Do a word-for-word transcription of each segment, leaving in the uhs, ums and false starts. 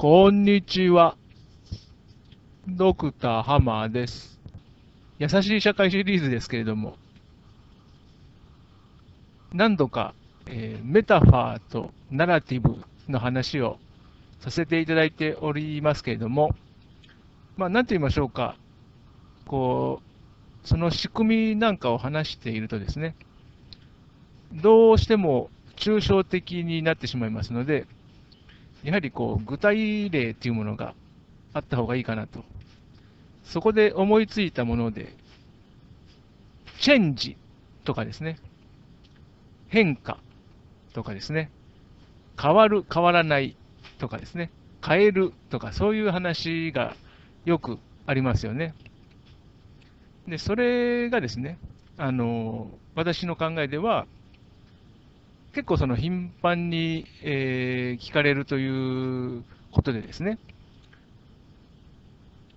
こんにちは。ドクターハマーです。優しい社会シリーズですけれども、何度か、えー、メタファーとナラティブの話をさせていただいておりますけれども、まあ、なんて言いましょうか、こう、その仕組みなんかを話しているとですね、どうしても抽象的になってしまいますので、やはりこう具体例というものがあった方がいいかなと。そこで思いついたもので、チェンジとかですね、変化とかですね、変わる、変わらないとかですね、変えるとか、そういう話がよくありますよね。で、それがですね、あの、私の考えでは、結構その頻繁に、えー、聞かれるということでですね、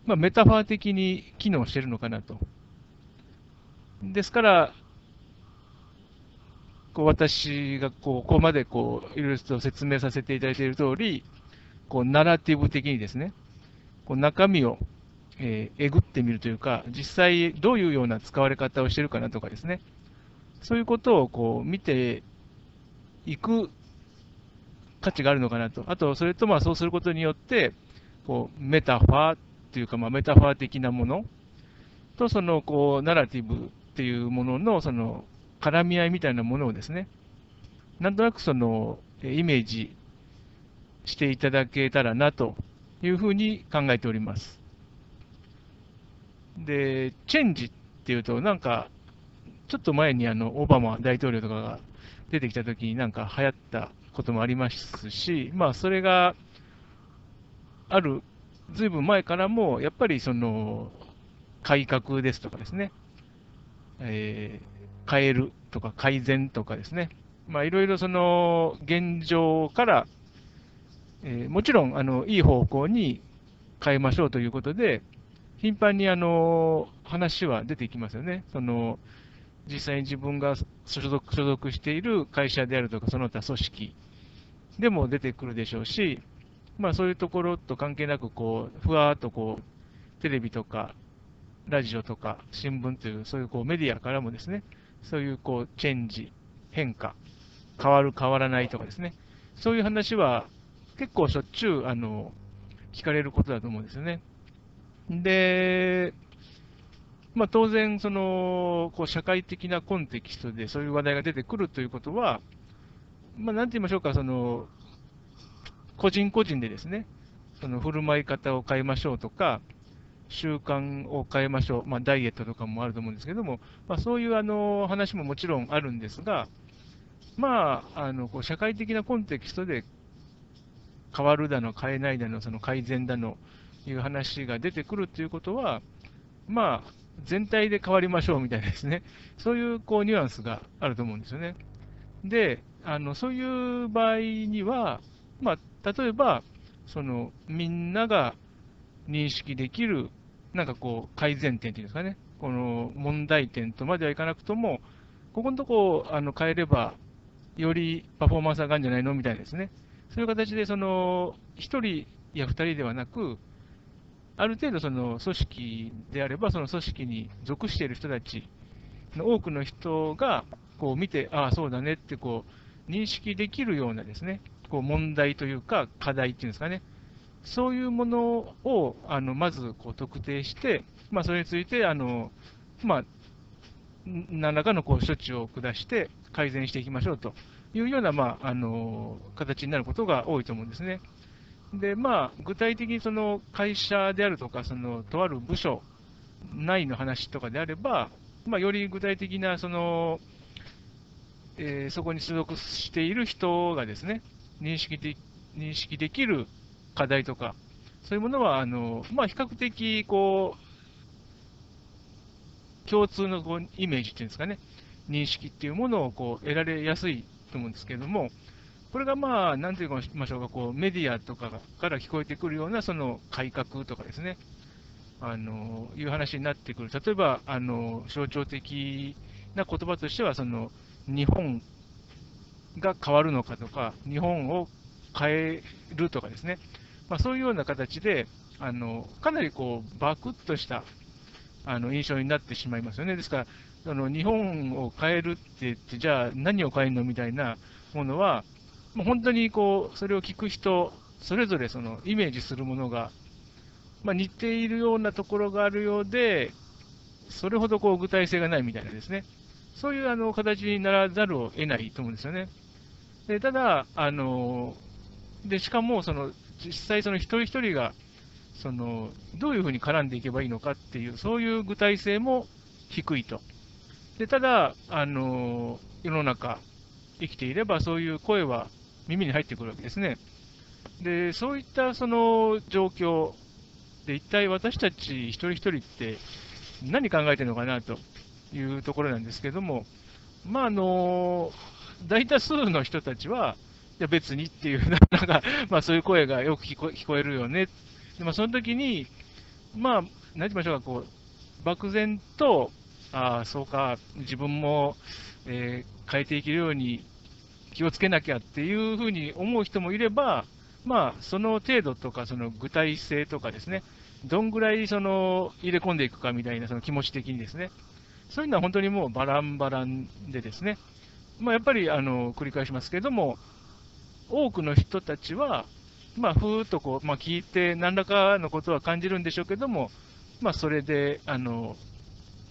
まあ、メタファー的に機能しているのかなと。ですから、こう私がこうここまでこういろいろと説明させていただいている通り、こうナラティブ的にですね、こう中身を、えー、えぐってみるというか、実際どういうような使われ方をしているかなとかですね、そういうことをこう見ていく価値があるのかなと。あと、それとまあそうすることによって、こうメタファーというか、まあメタファー的なものと、そのこうナラティブっていうもののその絡み合いみたいなものをですね、なんとなくそのイメージしていただけたらなというふうに考えております。で、チェンジっていうと、なんかちょっと前にあのオバマ大統領とかが出てきたときになんか流行ったこともありますし、まあ、それがある、ずいぶん前からも、やっぱりその改革ですとかですね、えー、変えるとか改善とかですね、いろいろその現状から、えー、もちろんあのいい方向に変えましょうということで、頻繁にあの話は出てきますよね。その実際に自分が所属、所属している会社であるとか、その他組織でも出てくるでしょうし、まあ、そういうところと関係なくこう、ふわーっとこうテレビとかラジオとか新聞という、そういうこうメディアからもですね、そういうこうチェンジ、変化、変わる、変わらないとかですね、そういう話は結構しょっちゅうあの聞かれることだと思うんですよね。でまあ、当然、そのこう社会的なコンテキストでそういう話題が出てくるということは、まあ、なんて言いましょうか、その個人個人でですね、その振る舞い方を変えましょうとか、習慣を変えましょう、まあ、ダイエットとかもあると思うんですけども、まあ、そういうあの話ももちろんあるんですが、まあ、あのこう社会的なコンテキストで変わるだの、変えないだの、その改善だのいう話が出てくるということは、まあ、全体で変わりましょうみたいなですね、そういうこうニュアンスがあると思うんですよね。で、あのそういう場合には、まあ、例えばその、みんなが認識できる、なんかこう、改善点というんですかね、この問題点とまではいかなくとも、ここのところあの変えれば、よりパフォーマンス上がるんじゃないのみたいなですね、そういう形で、そのひとりやふたりではなく、ある程度、その組織であれば、その組織に属している人たちの多くの人がこう見て、ああ、そうだねってこう認識できるようなですね、こう問題というか、課題っていうんですかね、そういうものをあのまずこう特定して、まあ、それについてあの、まあ、何らかのこう処置を下して、改善していきましょうというような、まあ、あの形になることが多いと思うんですね。でまあ、具体的にその会社であるとか、そのとある部署内の話とかであれば、まあ、より具体的なその、えー、そこに所属している人がですね、認識で、認識できる課題とか、そういうものはあの、まあ、比較的こう共通のこうイメージっていうんですかね、認識っていうものをこう得られやすいと思うんですけれども。これがまあ、なんて言いましょうか、こうメディアとかから聞こえてくるようなその改革とかですね、あのいう話になってくる、例えばあの象徴的な言葉としては、その日本が変わるのかとか、日本を変えるとかですね、まあ、そういうような形で、あのかなりこうバクッとしたあの印象になってしまいますよね。ですからあの日本を変えるって言ってじゃあ何を変えるのみたいなものはもう本当にこうそれを聞く人それぞれそのイメージするものが、まあ、似ているようなところがあるようでそれほどこう具体性がないみたいなですね、そういうあの形にならざるを得ないと思うんですよね。でただあのでしかもその実際その一人一人がそのどういうふうに絡んでいけばいいのかっていうそういう具体性も低いと。でただあの世の中生きていればそういう声は耳に入ってくるわけですね。でそういったその状況で一体私たち一人一人って何考えてるのかなというところなんですけども、まああの大多数の人たちはいや別にっていうなんか、まあ、そういう声がよく聞こ、聞こえるよね。でまあ、その時に、まあ、何て言いましょうか、こう漠然とあそうか自分も、えー、変えていけるように気をつけなきゃっていうふうに思う人もいれば、まあ、その程度とかその具体性とかですね、どんぐらいその入れ込んでいくかみたいなその気持ち的にですね、そういうのは本当にもうバランバランでですね、まあ、やっぱりあの繰り返しますけれども多くの人たちは、まあ、ふーっとこう、まあ、聞いて何らかのことは感じるんでしょうけども、まあ、それであの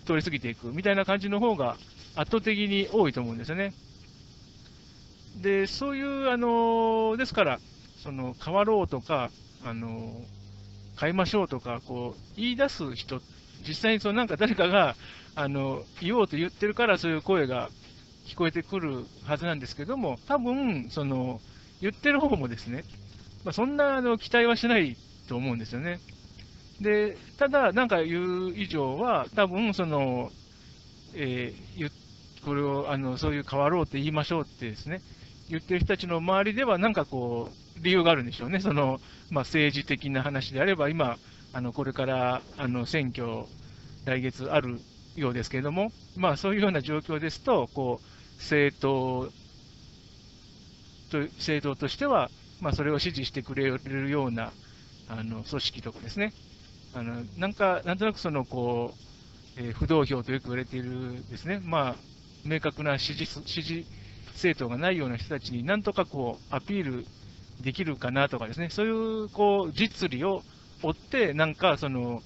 通り過ぎていくみたいな感じの方が圧倒的に多いと思うんですよね。でそういうあのですからその変わろうとかあの変えましょうとかこう言い出す人、実際にそのなんか誰かがあの言おうと言ってるからそういう声が聞こえてくるはずなんですけども、多分その言ってる方もですね、まあ、そんなあの期待はしないと思うんですよね。でただ、なんか言う以上は、多分その、えー、これをあのそういう変わろうって言いましょうってですね、言ってる人たちの周りでは、なんかこう、理由があるんでしょうね、そのまあ、政治的な話であれば、今、あのこれからあの選挙、来月あるようですけれども、まあ、そういうような状況ですと、こう政党、政党としては、まあ、それを支持してくれるようなあの組織とかですね、あのなんかなんとなくそのこう、えー、不動票とよく言われているですね、まあ、明確な支持、支持政党がないような人たちになんとかこうアピールできるかなとかですね、そういう、こう実利を追って、なんかその、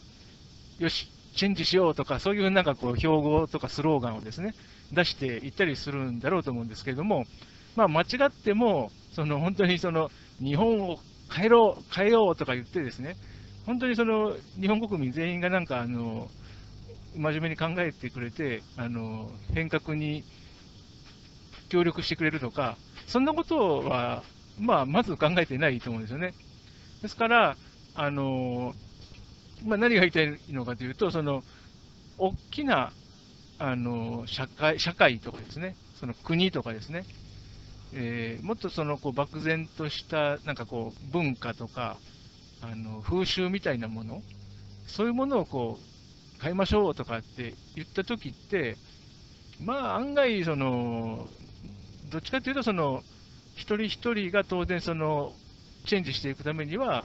よし、チェンジしようとか、そういうなんかこう標語とかスローガンをですね出していったりするんだろうと思うんですけれども。まあ、間違っても、その本当にその日本を変えろ、変えようとか言ってですね、本当にその日本国民全員がなんかあの真面目に考えてくれてあの、変革に協力してくれるとか、そんなことは、まあ、まず考えてないと思うんですよね。ですから、あのまあ、何が言いたいのかというと、その大きなあの社会、社会とかですね、その国とかですね。えー、もっとそのこう漠然としたなんかこう文化とかあの風習みたいなもの、そういうものをこう変えましょうとかって言った時って、まあ、案外その、どっちかというとその一人一人が当然そのチェンジしていくためには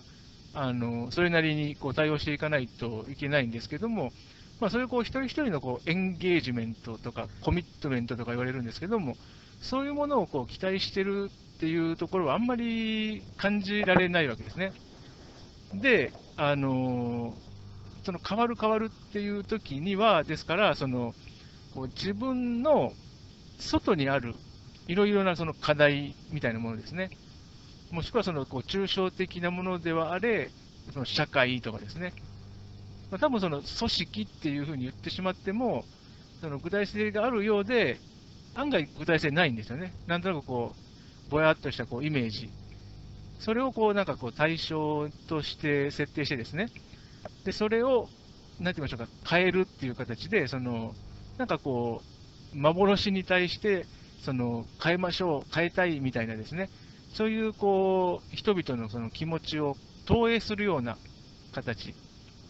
あのそれなりにこう対応していかないといけないんですけども、まあ、そういうこう一人一人のこうエンゲージメントとかコミットメントとか言われるんですけども。そういうものをこう期待してるっていうところはあんまり感じられないわけですね。で、あのその変わる変わるっていう時には、ですからそのこう自分の外にあるいろいろなその課題みたいなものですね、もしくはそのこう抽象的なものではあれ、その社会とかですね、まあ、多分その組織っていうふうに言ってしまっても、その具体性があるようで、案外具体性ないんですよね。なんとなくこうぼやっとしたこうイメージ、それをこうなんかこう対象として設定してですね、でそれを何て言いましょうか、変えるっていう形で、そのなんかこう幻に対してその変えましょう、変えたいみたいなですね、そういうこう人々のその気持ちを投影するような形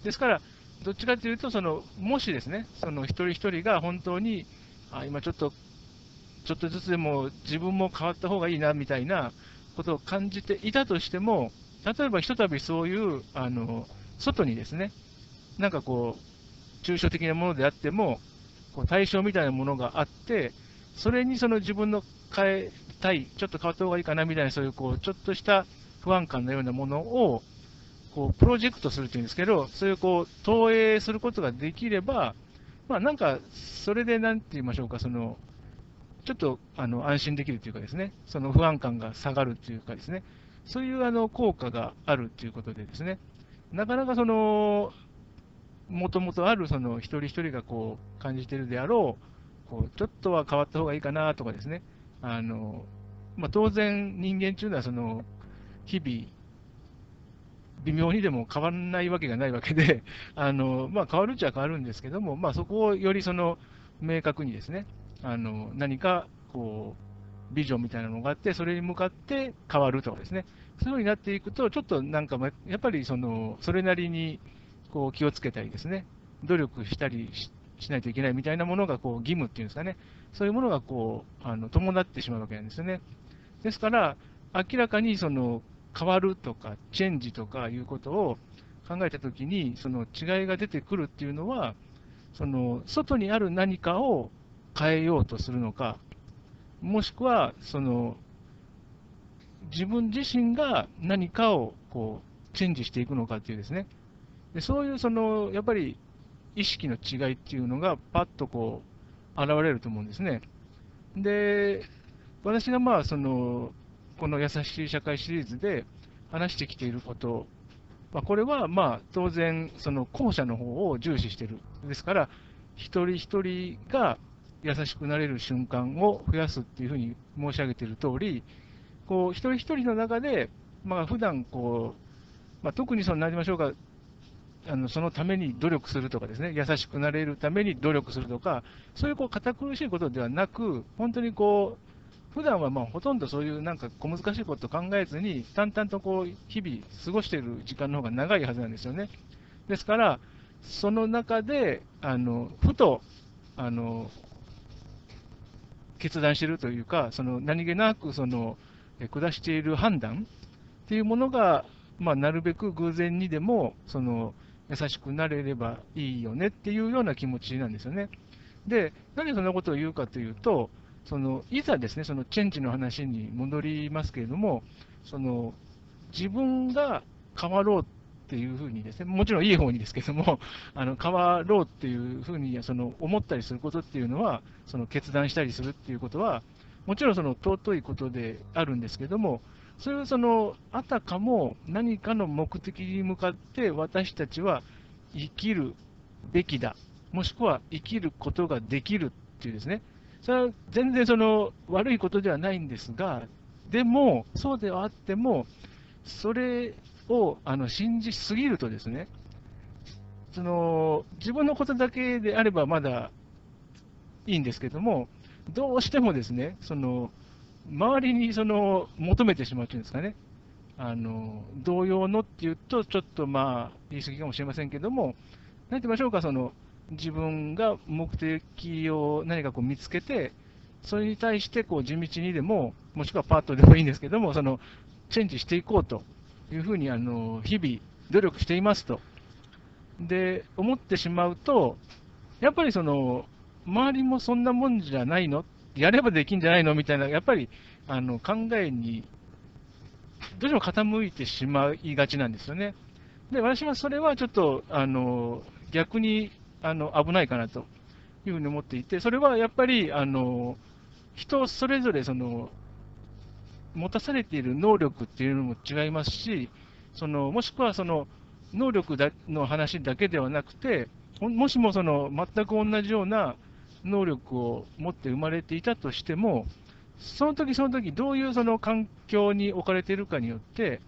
ですから、どっちかというとそのもしですね、その一人一人が本当にあ今ちょっとちょっとずつでも自分も変わった方がいいなみたいなことを感じていたとしても、例えばひとたびそういうあの外にですね、なんかこう抽象的なものであってもこう対象みたいなものがあって、それにその自分の変えたい、ちょっと変わった方がいいかなみたいな、そういうこうちょっとした不安感のようなものをこうプロジェクトするというんですけど、そういうこう投影することができれば、まあ、なんかそれでなんて言いましょうか、そのちょっとあの安心できるというかですね、その不安感が下がるというかですね、そういうあの効果があるということでですね、なかなかそのもともとあるその一人一人がこう感じているであろう、こうちょっとは変わった方がいいかなとかですね、あのまあ、当然人間というのはその日々微妙にでも変わらないわけがないわけで、あのまあ、変わるっちゃ変わるんですけども、まあ、そこをよりその明確にですね、あの何かこうビジョンみたいなのがあって、それに向かって変わるとかですね、そういうふうになっていくと、ちょっとなんかやっぱり そ, のそれなりにこう気をつけたりですね、努力したり し, しないといけないみたいなものがこう義務っていうんですかね、そういうものがこうあの伴ってしまうわけなんですよね。ですから明らかにその変わるとかチェンジとかいうことを考えたときに、その違いが出てくるっていうのは、その外にある何かを変えようとするのか、もしくはその自分自身が何かをこうチェンジしていくのかっていうですね、でそういうそのやっぱり意識の違いっていうのがパッとこう現れると思うんですね。で、私がまあそのこの優しい社会シリーズで話してきていること、まあ、これはまあ当然その後者の方を重視している。ですから一人一人が優しくなれる瞬間を増やすっていうふうに申し上げている通り、こう一人一人の中でまあ普段こう、まあ、特にその何でましょうか、あのそのために努力するとかですね、優しくなれるために努力するとか、そういうこう堅苦しいことではなく、本当にこう普段はまあほとんどそういうなんか小難しいことを考えずに、淡々とこう日々過ごしている時間の方が長いはずなんですよね。ですから、その中であのふとあの決断しているというか、その何気なくその下している判断っていうものが、まあ、なるべく偶然にでもその優しくなれればいいよねっていうような気持ちなんですよね。で、なんでそんなことを言うかというと、そのいざですね、そのチェンジの話に戻りますけれども、その自分が変わろうっていうふうにですね、もちろんいい方にですけれども、あの変わろうっていうふうにその思ったりすることっていうのは、その決断したりするっていうことは、もちろんその尊いことであるんですけれども、それはそのあたかも何かの目的に向かって私たちは生きるべきだ、もしくは生きることができるっていうですね、それは全然その悪いことではないんですが、でも、そうではあっても、それをあの信じすぎるとですね、その自分のことだけであればまだいいんですけども、どうしてもですね、その周りにその求めてしまうというんですかね、あの同様のっていうと、ちょっとまあ言い過ぎかもしれませんけども、なんて言いましょうか、その自分が目的を何かこう見つけて、それに対してこう地道にでも、もしくはパートでもいいんですけども、そのチェンジしていこうというふうにあの日々努力していますとで思ってしまうと、やっぱりその周りもそんなもんじゃないの、やればできんじゃないのみたいな、やっぱりあの考えにどうしても傾いてしまいがちなんですよね。で、私はそれはちょっとあの逆にあの危ないかなというふうに思っていて、それはやっぱりあの人それぞれその持たされている能力っていうのも違いますし、そのもしくはその能力だの話だけではなくて、もしもその全く同じような能力を持って生まれていたとしても、その時その時どういうその環境に置かれているかによって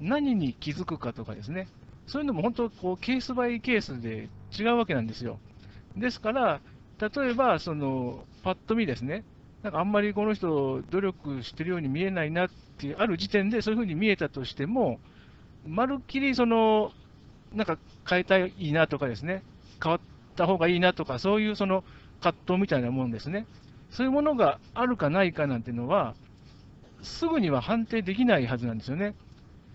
何に気づくかとかですね、そういうのも本当こうケースバイケースで違うわけなんですよ。ですから、例えばそのパッと見ですね、なんかあんまりこの人努力してるように見えないなっていうある時点でそういうふうに見えたとしても、まるっきりそのなんか変えたいなとかですね、変わった方がいいなとか、そういうその葛藤みたいなもんですね、そういうものがあるかないかなんていうのはすぐには判定できないはずなんですよね。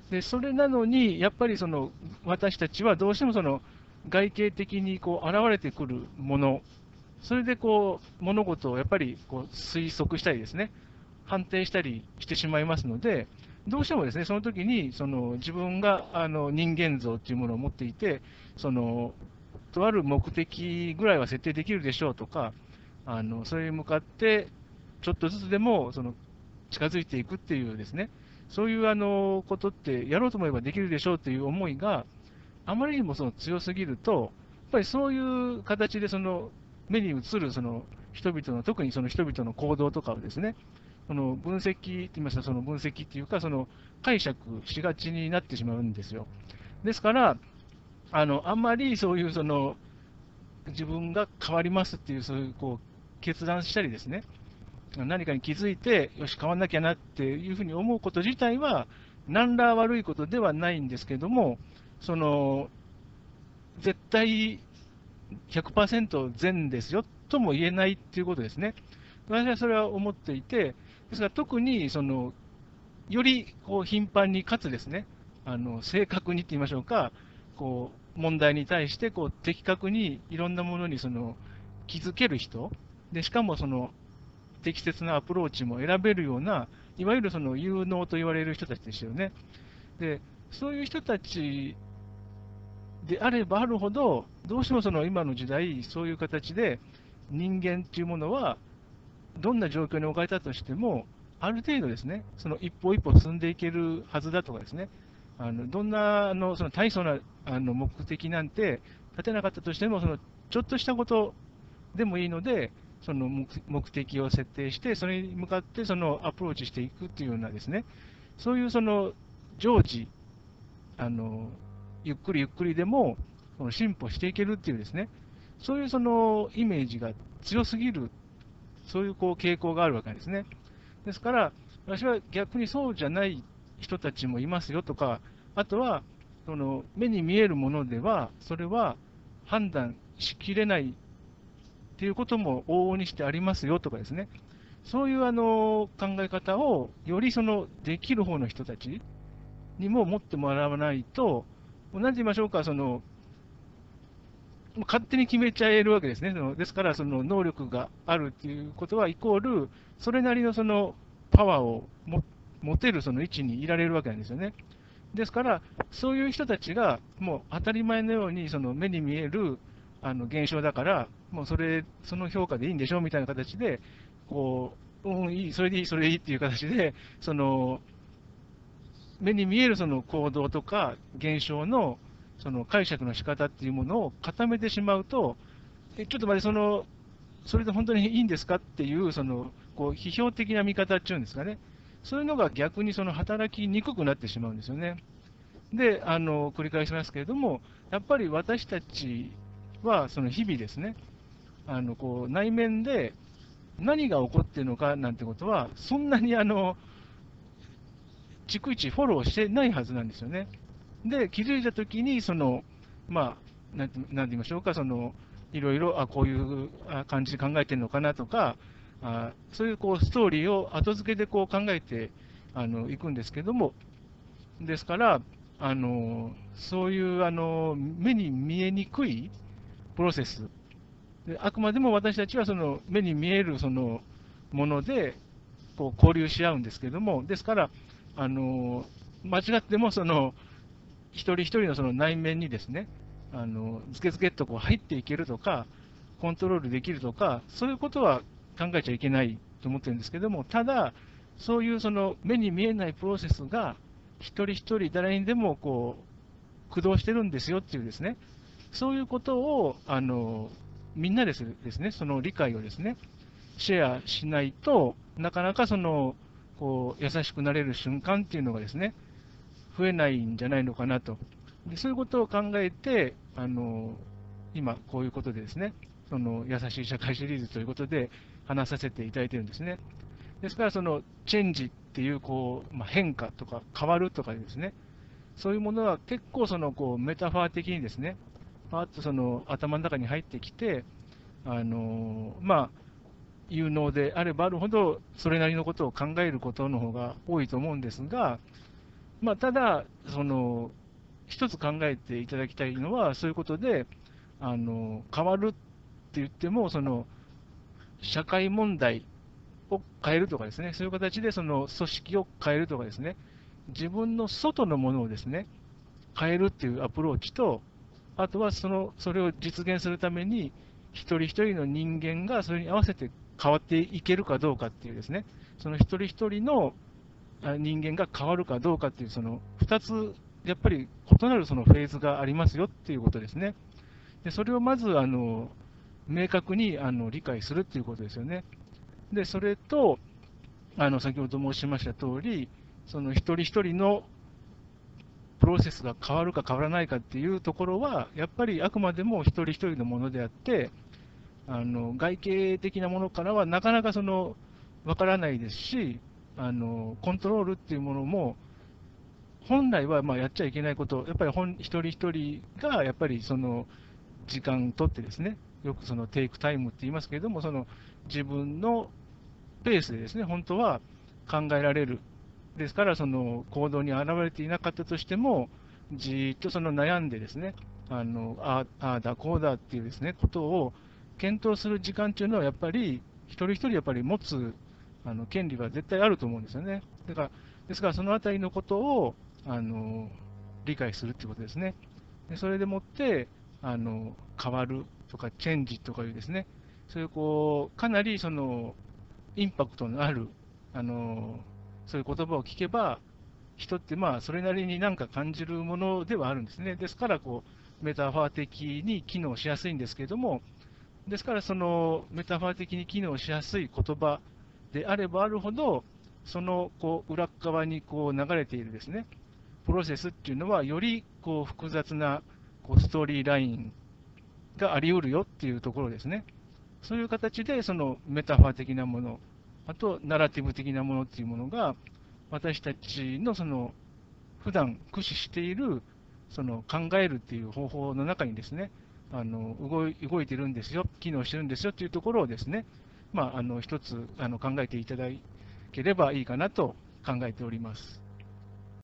でそれなのに、やっぱりその私たちはどうしてもその外形的にこう現れてくるもの、それでこう物事をやっぱりこう推測したりですね、判定したりしてしまいますので、どうしてもですね、その時にその自分があの人間像というものを持っていて、そのとある目的ぐらいは設定できるでしょうとか、あのそれに向かってちょっとずつでもその近づいていくっていうですね、そういうあのことってやろうと思えばできるでしょうという思いがあまりにもその強すぎると、やっぱりそういう形でその目に映るその人々の、特にその人々の行動とかをですね、その分析といいますか、その分析っていうか、その解釈しがちになってしまうんですよ。ですから、あのあんまりそういうその自分が変わりますっていう、そういうこう決断したりですね、何かに気づいて、よし、変わんなきゃなっていうふうに思うこと自体は、何ら悪いことではないんですけども、その絶対 ひゃくパーセント 善ですよとも言えないっていうことですね。私はそれは思っていて、ですから特にそのよりこう頻繁にかつですね、あの正確にと言いましょうか、こう問題に対してこう的確にいろんなものにその気づける人で、しかもその適切なアプローチも選べるような、いわゆるその有能と言われる人たちですよね。でそういう人たちであればあるほど、どうしてもその今の時代、そういう形で人間というものは、どんな状況に置かれたとしても、ある程度ですね、その一歩一歩進んでいけるはずだとかですね、あのどんなあのその大層なあの目的なんて立てなかったとしても、そのちょっとしたことでもいいので、その目的を設定して、それに向かってそのアプローチしていくというようなですね、そういうその常時、あのゆっくりゆっくりでも進歩していけるっていうですね、そういうそのイメージが強すぎる、そういうこう傾向があるわけですね。ですから、私は逆にそうじゃない人たちもいますよとか、あとはその目に見えるものでは、それは判断しきれないっていうことも往々にしてありますよとかですね、そういうあの考え方をよりそのできる方の人たちにも持ってもらわないと、同じ言いましょうか、その勝手に決めちゃえるわけですね。ですから、その能力があるということは、イコール、それなりのそのパワーをも持てるその位置にいられるわけなんですよね。ですから、そういう人たちが、もう当たり前のように、その目に見えるあの現象だから、もうそれ、その評価でいいんでしょうみたいな形で、こう、うん、いい、それでいい、それでいいっていう形で、その、目に見えるその行動とか現象のその解釈の仕方っていうものを固めてしまうと、えちょっと待って、そのそれで本当にいいんですかっていう、そのこう批評的な見方っていうんですかね、そういうのが逆にその働きにくくなってしまうんですよね。で、あの繰り返しますけれども、やっぱり私たちはその日々ですね、あのこう内面で何が起こっているのかなんてことは、そんなにあの逐一フォローしてないはずなんですよね。で、気づいたときにその、まあ、なんて言いましょうか、そのいろいろ、あ、こういう感じで考えてるのかなとか、あ、そういうこうストーリーを後付けでこう考えてあのいくんですけども、ですから、あのそういうあの目に見えにくいプロセスで、あくまでも私たちはその目に見えるそのものでこう交流し合うんですけども、ですから、あの間違ってもその一人一人のその内面にですね、あのズケズケっとこう入っていけるとか、コントロールできるとか、そういうことは考えちゃいけないと思ってるんですけども、ただ、そういうその目に見えないプロセスが、一人一人誰にでもこう駆動してるんですよっていうですね、そういうことをあのみんなですね、その理解をですね、シェアしないとなかなかその、こう優しくなれる瞬間っていうのがですね、増えないんじゃないのかなと。で、そういうことを考えて、あの今こういうことでですね、その優しい社会シリーズということで話させていただいてるんですね。ですから、そのチェンジっていう、こう、まあ、変化とか変わるとかですね、そういうものは結構そのこうメタファー的にですね、パーッとその頭の中に入ってきて、あのまあ有能であればあるほど、それなりのことを考えることの方が多いと思うんですが、まあ、ただその、一つ考えていただきたいのは、そういうことであの変わるって言っても、その社会問題を変えるとかですね、そういう形でその組織を変えるとかですね、自分の外のものをですね変えるっていうアプローチと、あとはそのそれを実現するために、一人一人の人間がそれに合わせて変わっていけるかどうかっていうですね、その一人一人の人間が変わるかどうかっていう、そのふたつ、やっぱり異なるそのフェーズがありますよっていうことですね。でそれをまずあの明確にあの理解するっていうことですよね。でそれとあの先ほど申しました通り、その一人一人のプロセスが変わるか変わらないかっていうところは、やっぱりあくまでも一人一人のものであって、あの外形的なものからはなかなかその分からないですし、あのコントロールっていうものも本来はまあやっちゃいけないこと、やっぱり本一人一人がやっぱりその時間とってですね、よくそのテイクタイムって言いますけれども、その自分のペースでですね本当は考えられる。ですからその行動に現れていなかったとしても、じっとその悩んでですね、あのああだこうだっていうですねことを検討する時間というのは、やっぱり一人一人やっぱり持つあの権利が絶対あると思うんですよね。だからですからそのあたりのことをあの理解するということですね。でそれでもってあの変わるとかチェンジとかいうですね、そういうこうかなりそのインパクトのあるあのそういう言葉を聞けば、人ってまあそれなりに何か感じるものではあるんですね。ですからこうメタファー的に機能しやすいんですけれども、ですからそのメタファー的に機能しやすい言葉であればあるほど、そのこう裏側にこう流れているですねプロセスっていうのは、よりこう複雑なこうストーリーラインがあり得るよっていうところですね。そういう形でそのメタファー的なもの、あとナラティブ的なものっていうものが、私たちのその普段駆使しているその考えるっていう方法の中にですね、あの 動い、動いてるんですよ、機能してるんですよっていうところをですね、まあ、あの一つあの考えていただければいいかなと考えております。